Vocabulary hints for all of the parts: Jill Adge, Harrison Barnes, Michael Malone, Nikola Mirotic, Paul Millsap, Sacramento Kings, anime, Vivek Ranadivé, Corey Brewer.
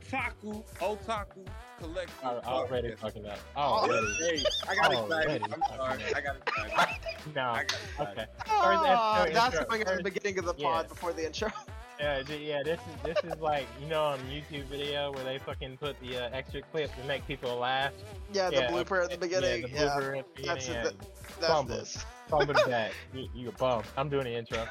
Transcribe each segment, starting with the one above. otaku collective. Already fucking up. I got excited. I'm sorry. I got excited. Okay. That's coming at the beginning of the pod before the intro. Yeah, this is like, you know, on YouTube video where they fucking put the extra clips to make people laugh. Yeah, the blooper at the beginning. Yeah, that's this. Bump it back. You a bum. I'm doing the intro.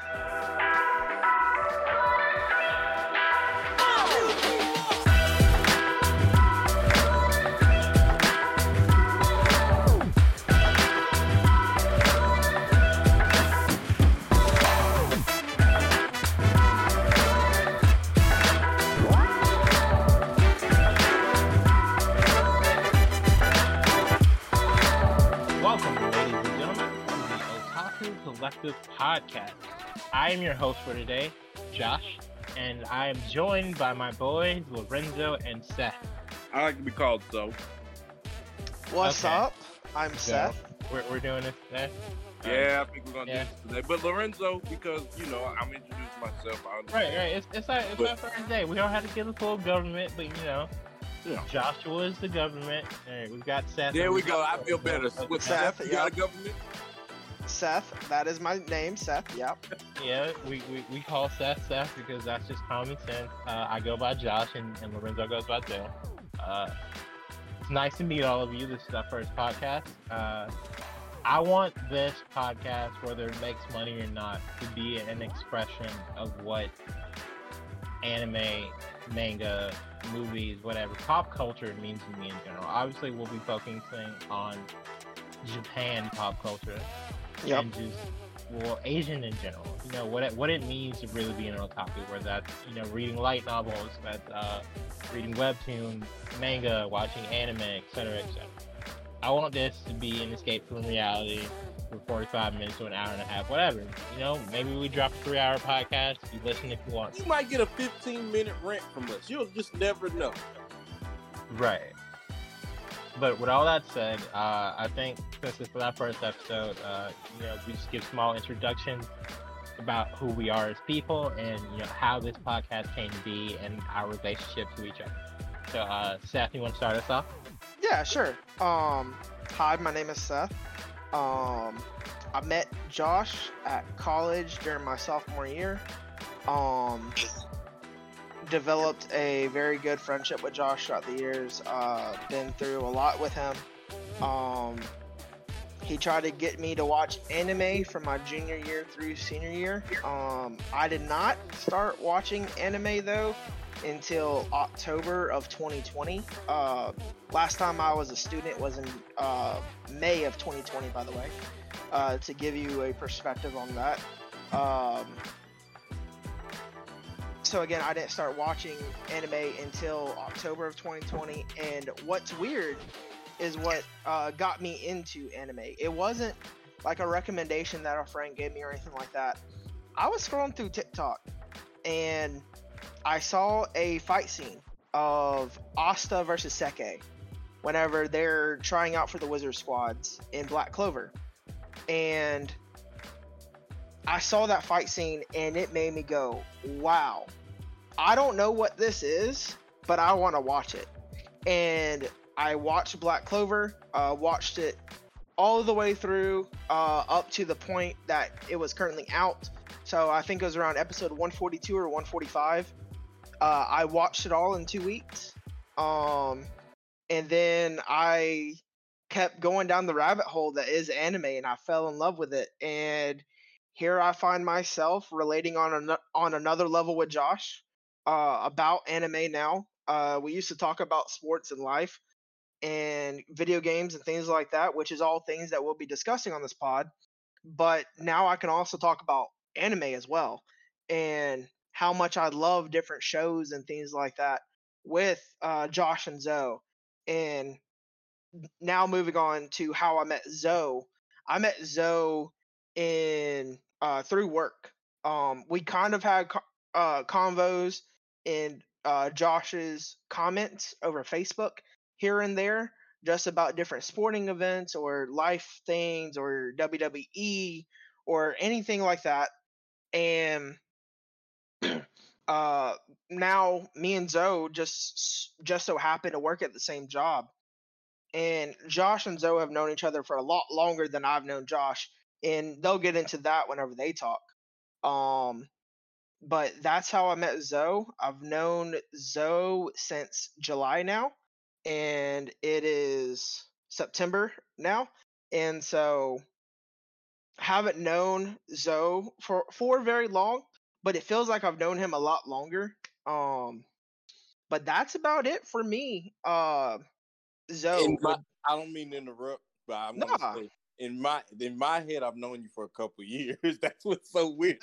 Collective Podcast. I am your host for today, Josh, and I am joined by my boys Lorenzo and Seth. I like to be called so. What's up? I'm Seth. We're doing this today. Yeah, I think we're gonna do this today. But Lorenzo, because you know, I'm introducing myself. Right. It's our first day. We don't have to get the full government, but you know. Yeah. Joshua is the government. All right, we've got Seth. There we go. I feel better. With Seth, you got a government? Seth, that is my name, Seth. Yep. Yeah, we call Seth because that's just common sense. I go by Josh and Lorenzo goes by Dale. It's nice to meet all of you. This is our first podcast. I want this podcast, whether it makes money or not, to be an expression of what anime, manga, movies, whatever, pop culture means to me in general. Obviously, we'll be focusing on Japan pop culture, and just Asian in general. You know what it means to really be an otaku, where that's, you know, reading light novels, that's reading webtoons, manga, watching anime, etc., etc. I want this to be an escape from reality for 45 minutes to an hour and a half, whatever. You know, maybe we drop a 3-hour podcast. You listen if you want. You might get a 15-minute rant from us. You'll just never know. Right. But with all that said, I think since it's our first episode, you know, we just give small introductions about who we are as people and, you know, how this podcast came to be and our relationship to each other. So, Seth, you want to start us off? Yeah, sure. Hi, my name is Seth. I met Josh at college during my sophomore year. Developed a very good friendship with Josh throughout the years. Been through a lot with him. He tried to get me to watch anime from my junior year through senior year. I did not start watching anime though until October of 2020. Last time I was a student was in May of 2020, by the way, to give you a perspective on that. So again, I didn't start watching anime until October of 2020, and what's weird is what got me into anime. It wasn't like a recommendation that a friend gave me or anything like that. I was scrolling through TikTok, and I saw a fight scene of Asta versus Sekei whenever they're trying out for the Wizard Squads in Black Clover. And I saw that fight scene, and it made me go, wow. I don't know what this is, but I want to watch it. And I watched Black Clover, watched it all the way through up to the point that it was currently out. So I think it was around episode 142 or 145. I watched it all in 2 weeks. And then I kept going down the rabbit hole that is anime, and I fell in love with it. And here I find myself relating on another level with Josh about anime now. We used to talk about sports and life and video games and things like that, which is all things that we'll be discussing on this pod. But now I can also talk about anime as well and how much I love different shows and things like that with Josh and Zoe. And now moving on to how I met Zoe. I met Zoe in through work. We kind of had convos in Josh's comments over Facebook here and there, just about different sporting events or life things or WWE or anything like that. And Now me and Zoe just so happen to work at the same job, and Josh and Zoe have known each other for a lot longer than I've known Josh, and they'll get into that whenever they talk. But that's how I met Zoe. I've known Zoe since July now, and it is September now, and so haven't known Zoe for very long, but it feels like I've known him a lot longer. But that's about it for me. Zoe, I don't mean to interrupt, but I'm gonna say, in my head, I've known you for a couple years. That's what's so weird.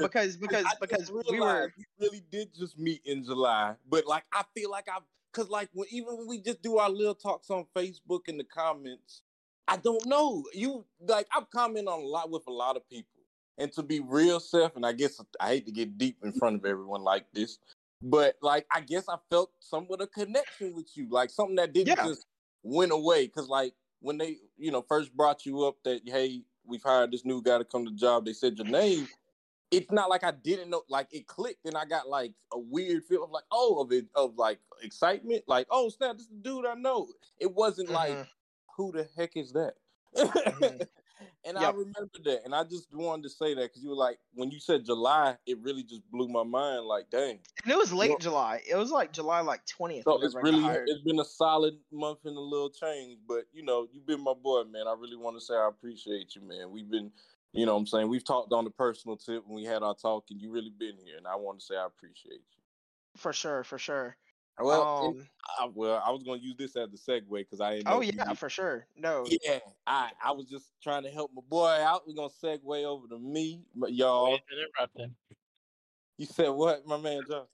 Because we were, we really did just meet in July. But like, I feel like because when we just do our little talks on Facebook in the comments, I don't know you. Like, I've commented on a lot with a lot of people, and to be real, Seth, and I guess I hate to get deep in front of everyone like this, but like, I guess I felt somewhat of a connection with you, like something that didn't just went away. Because like, when they, first brought you up that, hey, we've hired this new guy to come to the job, they said your name, it's not like I didn't know, like, it clicked, and I got, like, a weird feel of, like, excitement, like, oh, snap, this is the dude I know. It wasn't like, who the heck is that? And I remember that, and I just wanted to say that, because you were like, when you said July, it really just blew my mind, like, dang. And it was late July. It was like July, like, 20th. So it's been a solid month and a little change, but, you've been my boy, man. I really want to say I appreciate you, man. We've been, we've talked on the personal tip when we had our talk, and you really been here, and I want to say I appreciate you. For sure. Well, I was going to use this as the segue because I didn't know. Oh, yeah, for sure. No. Yeah, I was just trying to help my boy out. We're going to segue over to me, y'all. Always interrupting. You said what, my man, John?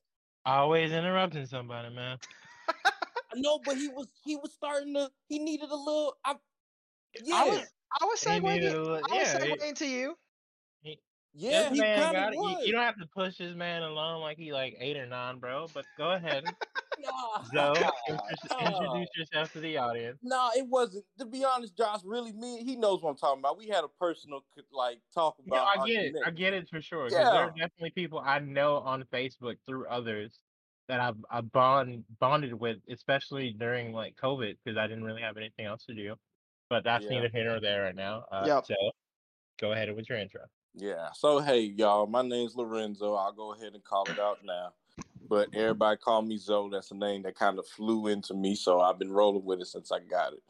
Always interrupting somebody, man. No, but he was starting to, he needed a little, I was segueing to you. Yeah, he kind of was. You don't have to push this man along like he like 8 or 9, bro, but go ahead. So introduce yourself to the audience. No, it wasn't. To be honest, Josh, really, he knows what I'm talking about. We had a personal talk about. No, I get it for sure. Yeah. There are definitely people I know on Facebook through others that I bonded with, especially during like COVID, because I didn't really have anything else to do. But that's neither here nor there right now. So go ahead with your intro. Yeah. So hey, y'all, my name's Lorenzo. I'll go ahead and call it out now. But everybody call me Zoe. That's a name that kind of flew into me, so I've been rolling with it since I got it.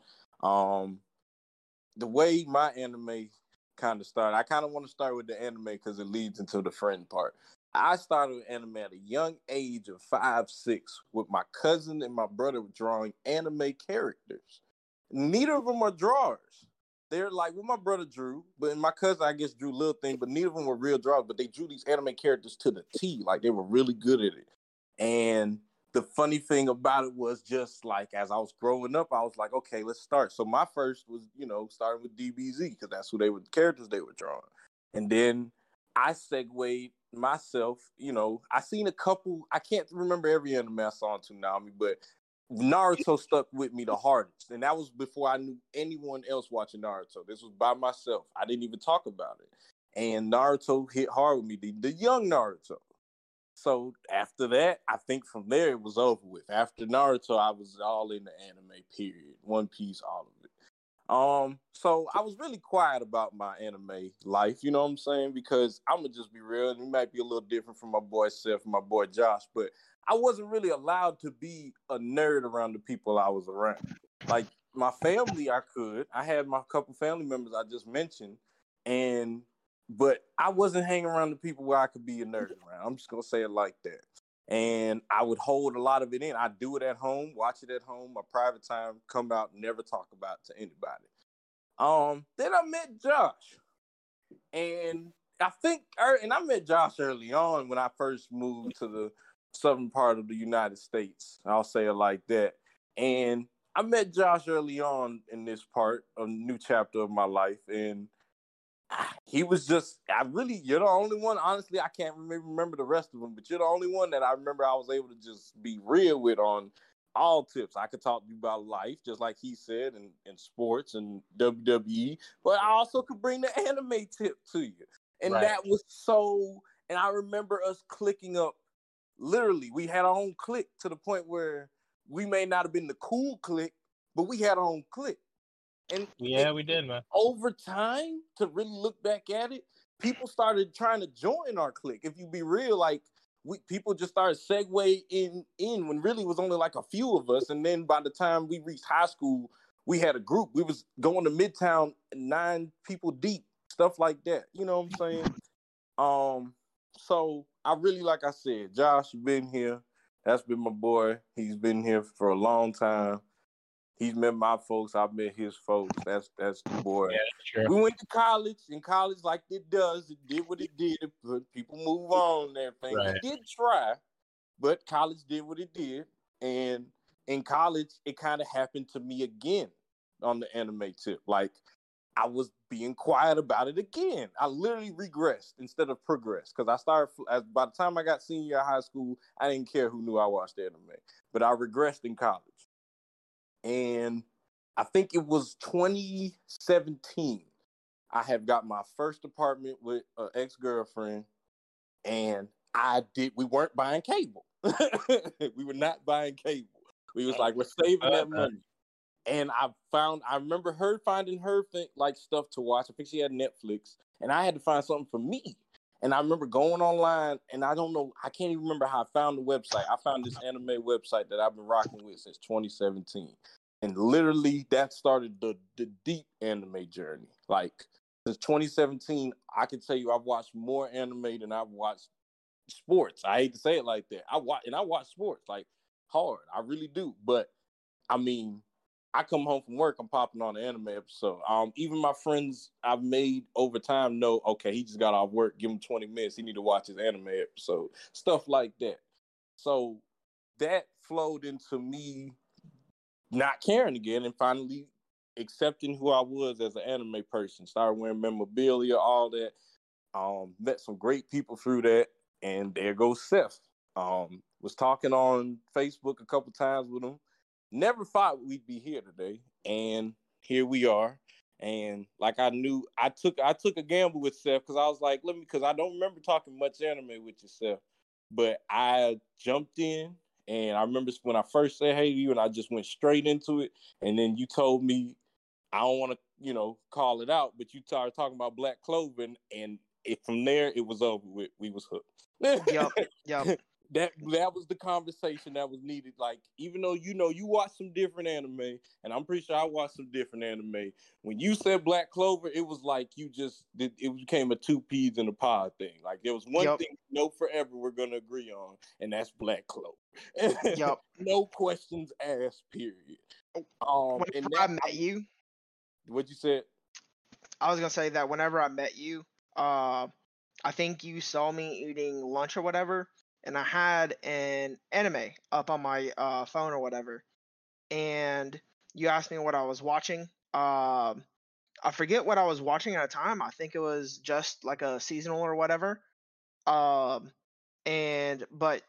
The way my anime kind of started, I kind of want to start with the anime because it leads into the friend part. I started with anime at a young age of 5, 6 with my cousin and my brother drawing anime characters. Neither of them are drawers. They're like, well, my brother drew, but my cousin, I guess, drew little things, but neither of them were real drawers, but they drew these anime characters to the T. Like, they were really good at it. And the funny thing about it was just like, as I was growing up, I was like, okay, let's start. So my first was, starting with DBZ, because that's who the characters they were drawing. And then I segued myself, I seen a couple, I can't remember every anime I saw on Toonami, but Naruto stuck with me the hardest, and that was before I knew anyone else watching Naruto. This was by myself. I didn't even talk about it, and Naruto hit hard with me, the young Naruto. So after that, I think from there it was over with. After Naruto, I was all in the anime period, One Piece, all of it. So I was really quiet about my anime life, you know what I'm saying? Because I'm gonna just be real, and it might be a little different from my boy Seth and my boy Josh, but I wasn't really allowed to be a nerd around the people I was around. Like, my family, I could. I had my couple family members I just mentioned, but I wasn't hanging around the people where I could be a nerd around. I'm just going to say it like that. And I would hold a lot of it in. I do it at home, watch it at home, my private time, come out, never talk about it to anybody. Then I met Josh. And I met Josh early on when I first moved to the southern part of the United States. I'll say it like that. And I met Josh early on in this part, a new chapter of my life. And he was you're the only one, honestly, I can't remember the rest of them, but you're the only one that I remember I was able to just be real with on all tips. I could talk to you about life, just like he said, and sports and WWE, but I also could bring the anime tip to you. And that was so And I remember us clicking up. Literally, we had our own clique to the point where we may not have been the cool clique, but we had our own clique. And yeah, we did, man. Over time, to really look back at it, people started trying to join our clique. If you be real, like people just started segue in when really it was only like a few of us. And then by the time we reached high school, we had a group. We was going to Midtown 9 people deep, stuff like that. You know what I'm saying? So I really, like I said, Josh been here. That's been my boy. He's been here for a long time. He's met my folks. I've met his folks. That's the boy. Yeah, sure. We went to college, and college, like it does, it did what it did. But people move on and everything. Right. He did try, but college did what it did. And in college, it kind of happened to me again on the anime tip. Like, I was being quiet about it again. I literally regressed instead of progressed because I started, by the time I got senior high school, I didn't care who knew I watched anime, but I regressed in college. And I think it was 2017. I had got my first apartment with an ex-girlfriend, and we weren't buying cable. We were not buying cable. We was like, we're saving that money. And I remember her finding her thing, like stuff to watch. I think she had Netflix, and I had to find something for me. And I remember going online, and I can't even remember how I found the website. I found this anime website that I've been rocking with since 2017. And literally, that started the deep anime journey. Like, since 2017, I can tell you I've watched more anime than I've watched sports. I hate to say it like that. I watch sports, like, hard. I really do. But, I mean, I come home from work, I'm popping on an anime episode. Even my friends I've made over time know, okay, he just got off work, give him 20 minutes, he need to watch his anime episode, stuff like that. So that flowed into me not caring again and finally accepting who I was as an anime person. Started wearing memorabilia, all that. Met some great people through that, and there goes Seth. Was talking on Facebook a couple times with him. Never thought we'd be here today, and here we are. And like I knew, I took a gamble with Seth because I was like, because I don't remember talking much anime with yourself, but I jumped in, and I remember when I first said hey to you, and I just went straight into it. And then you told me, I don't want to, call it out, but you started talking about Black Clover, and from there it was over with. We was hooked. Yep. That was the conversation that was needed. Like, even though you watch some different anime, and I'm pretty sure I watched some different anime, when you said Black Clover, it was like it became a two peas in a pod thing. Like, there was one thing forever we're gonna agree on, and that's Black Clover. Yep. No questions asked, period. Whenever I met you. What you said? I was gonna say that whenever I met you, I think you saw me eating lunch or whatever. And I had an anime up on my phone or whatever. And you asked me what I was watching. I forget what I was watching at the time. I think it was just like a seasonal or whatever. But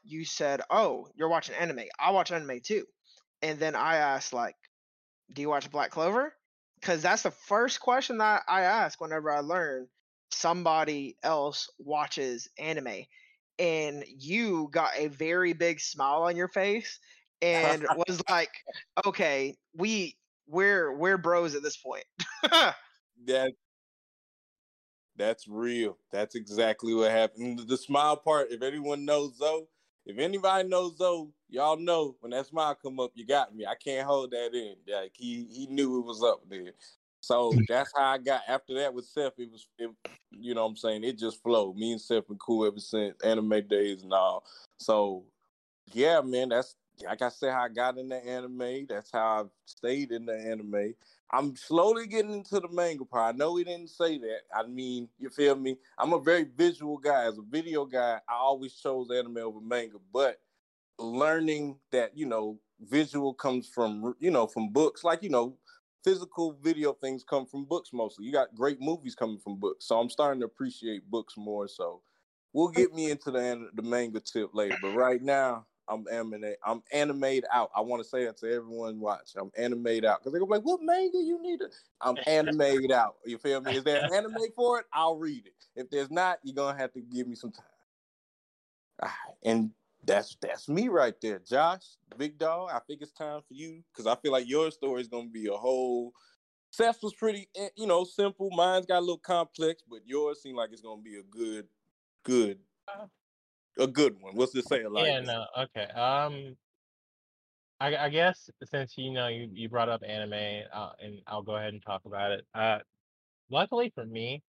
you said, oh, you're watching anime. I watch anime too. And then I asked, like, do you watch Black Clover? Because that's the first question that I ask whenever I learn somebody else watches anime. And you got a very big smile on your face and was like, okay, we're bros at this point. That's real. That's exactly what happened. The smile part, if anybody knows Zoe, y'all know when that smile come up, you got me. I can't hold that in. Like, he knew it was up there. So that's how I got. After that with Seth, you know what I'm saying? It just flowed. Me and Seth been cool ever since anime days and all. So, yeah, man, that's, like I said, how I got into anime. That's how I've stayed in the anime. I'm slowly getting into the manga part. I know we didn't say that. I mean, you feel me? I'm a very visual guy. As a video guy, I always chose anime over manga. But learning that, visual comes from, from books. Like, physical video things come from books mostly. You got great movies coming from books. So I'm starting to appreciate books more. So we'll get me into the manga tip later. But right now, I'm animated out. I want to say that to everyone watch. I'm animated out. Because they're going to be like, what manga you need? I'm animated out. You feel me? Is there an anime for it? I'll read it. If there's not, you're going to have to give me some time. And that's me right there. Josh, Big Dog, I think it's time for you, because I feel like your story is going to be a whole... Seth's was pretty, you know, simple. Mine's got a little complex, but yours seemed like it's going to be a good one. What's this saying like? Yeah, no, okay. I guess since, you know, you brought up anime, and I'll go ahead and talk about it. Luckily for me,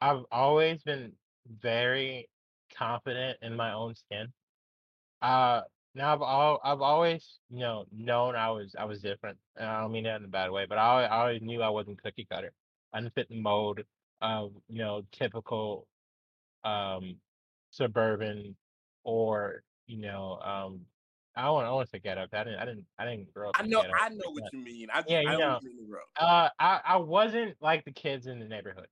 I've always been very confident in my own skin. Now I've always, you know, known I was different. And I don't mean that in a bad way, but I always knew I wasn't cookie cutter. I didn't fit the mold of, you know, typical suburban, or, you know, I don't want to say ghetto. I didn't grow up. I know what you mean. I wasn't like the kids in the neighborhood,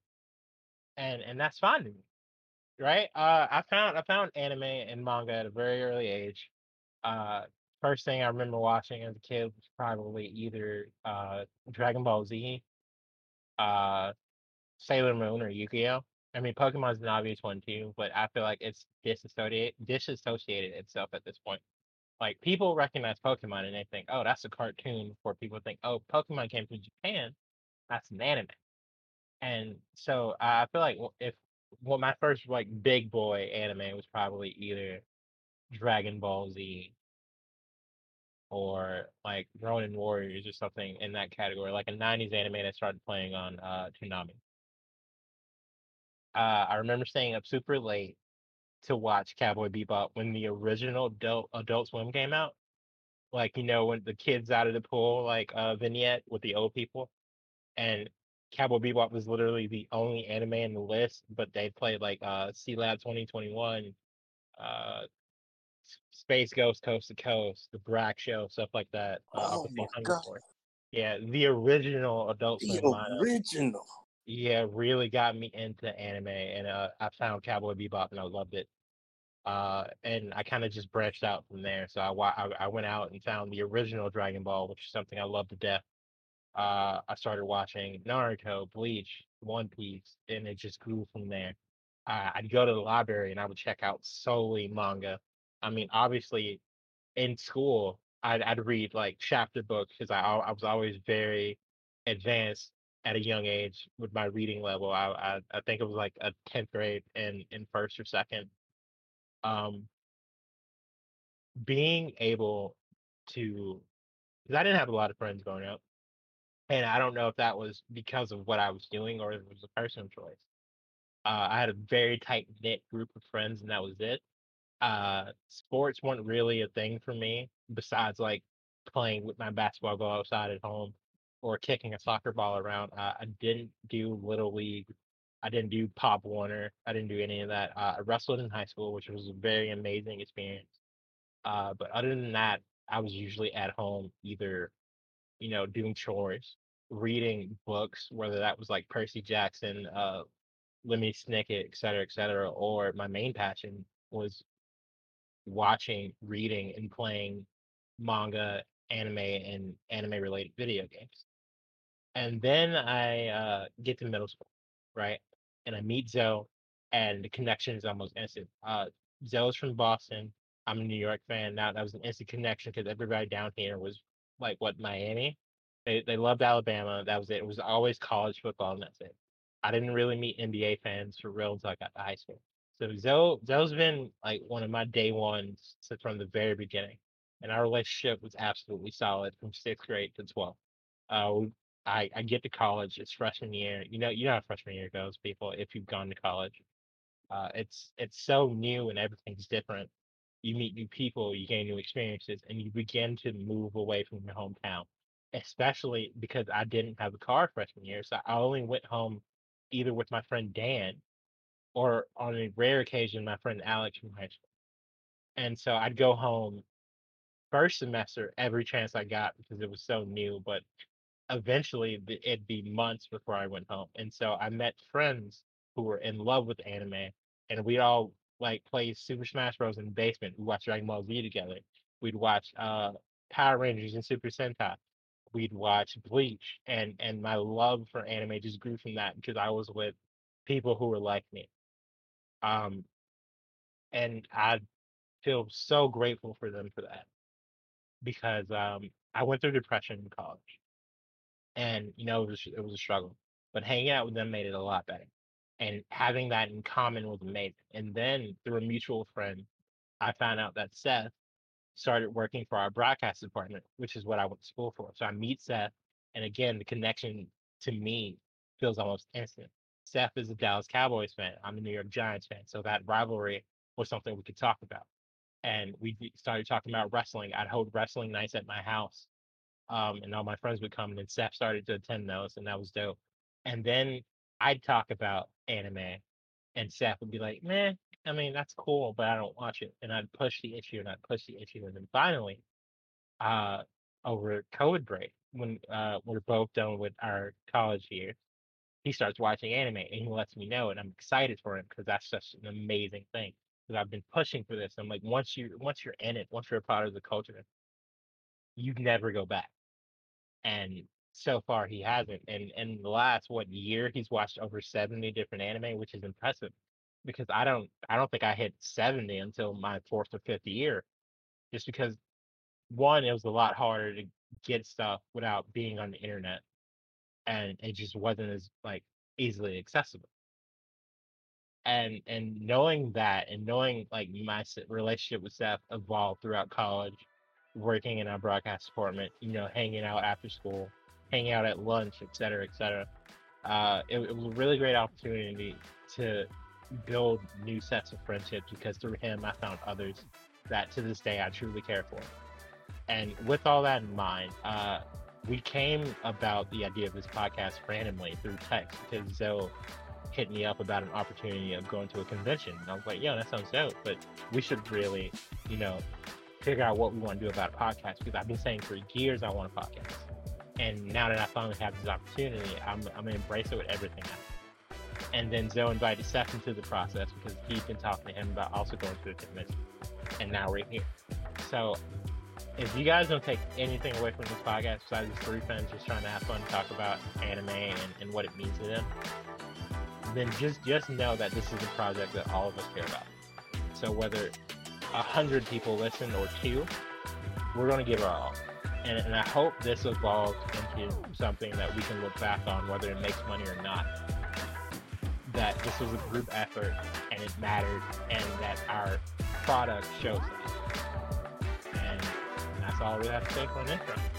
and that's fine to me, right? I found anime and manga at a very early age. First thing I remember watching as a kid was probably either Dragon Ball Z, Sailor Moon, or Yu-Gi-Oh. I mean, Pokemon's an obvious one too, but I feel like it's disassociated itself at this point. Like, people recognize Pokemon and they think, oh, that's a cartoon, before people think, oh, Pokemon came from Japan, that's an anime. And so I feel like my first like big boy anime was probably either Dragon Ball Z or like Ronin Warriors or something in that category, like a 90s anime that started playing on Toonami. I remember staying up super late to watch Cowboy Bebop when the original Adult Swim came out. Like, you know, when the kids out of the pool, like vignette with the old people. And Cowboy Bebop was literally the only anime in the list, but they played like C-Lab 2021, Space Ghost Coast to Coast, the Brack Show, stuff like that. Oh my God. Yeah, the original Adult Swim lineup. Original. Yeah, really got me into anime, and I found Cowboy Bebop and I loved it. And I kind of just branched out from there. So I went out and found the original Dragon Ball, which is something I love to death. I started watching Naruto, Bleach, One Piece, and it just grew from there. I'd go to the library and I would check out solely manga. I mean, obviously, in school, I'd read like chapter books because I was always very advanced at a young age with my reading level. I think it was like a 10th grade in first or second. Being able to, because I didn't have a lot of friends growing up, and I don't know if that was because of what I was doing or if it was a personal choice. I had a very tight-knit group of friends, and that was it. Sports weren't really a thing for me, besides like playing with my basketball ball outside at home or kicking a soccer ball around. I didn't do Little League. I didn't do Pop Warner. I didn't do any of that. I wrestled in high school, which was a very amazing experience. But other than that, I was usually at home either, you know, doing chores, reading books, whether that was like Percy Jackson, Lemony Snicket, et cetera, or my main passion was watching, reading, and playing manga, anime, and anime-related video games. And then I get to middle school, right? And I meet Zoe, and the connection is almost instant. Zoe's from Boston. I'm a New York fan. Now, that was an instant connection because everybody down here was, like, what, Miami? They loved Alabama. That was it. It was always college football, and that's it. I didn't really meet NBA fans for real until I got to high school. So Zoe's been like one of my day ones from the very beginning. And our relationship was absolutely solid from 6th grade to 12th. I get to college. It's freshman year. You know how freshman year goes, people, if you've gone to college. It's so new and everything's different. You meet new people, you gain new experiences, and you begin to move away from your hometown, especially because I didn't have a car freshman year. So I only went home either with my friend Dan, or on a rare occasion, my friend Alex from high school. And so I'd go home first semester every chance I got because it was so new, but eventually it'd be months before I went home. And so I met friends who were in love with anime, and we'd all like play Super Smash Bros. In the basement. We'd watch Dragon Ball Z together. We'd watch Power Rangers and Super Sentai. We'd watch Bleach. And my love for anime just grew from that because I was with people who were like me. And I feel so grateful for them for that, because I went through depression in college, and it was a struggle. But hanging out with them made it a lot better, and having that in common was amazing. And then through a mutual friend, I found out that Seth started working for our broadcast department, which is what I went to school for. So I meet Seth, and again, the connection to me feels almost instant. Seth is a Dallas Cowboys fan. I'm a New York Giants fan. So that rivalry was something we could talk about. And we started talking about wrestling. I'd hold wrestling nights at my house, and all my friends would come, and Seth started to attend those, and that was dope. And then I'd talk about anime, and Seth would be like, "Man, I mean, that's cool, but I don't watch it." And I'd push the issue, and then finally, over COVID break, when we're both done with our college years, he starts watching anime, and he lets me know, and I'm excited for him because that's such an amazing thing. Because I've been pushing for this. I'm like, once you're in it, once you're a part of the culture, you never go back. And so far, he hasn't. And in the last year, he's watched over 70 different anime, which is impressive. Because I don't think I hit 70 until my fourth or fifth year, just because one, it was a lot harder to get stuff without being on the internet, and it just wasn't as easily accessible. And knowing that, and knowing my relationship with Seth evolved throughout college, working in our broadcast department, hanging out after school, hanging out at lunch, etc. It was a really great opportunity to build new sets of friendships, because through him I found others that to this day I truly care for. And with all that in mind, we came about the idea of this podcast randomly through text, because Zoe hit me up about an opportunity of going to a convention, and I was like, "Yo, that sounds dope, but we should really figure out what we want to do about a podcast," because I've been saying for years I want a podcast, and now that I finally have this opportunity, I'm gonna embrace it with everything else. And then Zoe invited Seth into the process, because he'd been talking to him about also going to a convention. And now we're here. So if you guys don't take anything away from this podcast, besides just three friends just trying to have fun, talk about anime and what it means to them, then just know that this is a project that all of us care about. So whether 100 people listen or 2, we're going to give our all. And I hope this evolves into something that we can look back on, whether it makes money or not, that this was a group effort and it mattered, and that our product shows that. And that's all we have to say for an intro.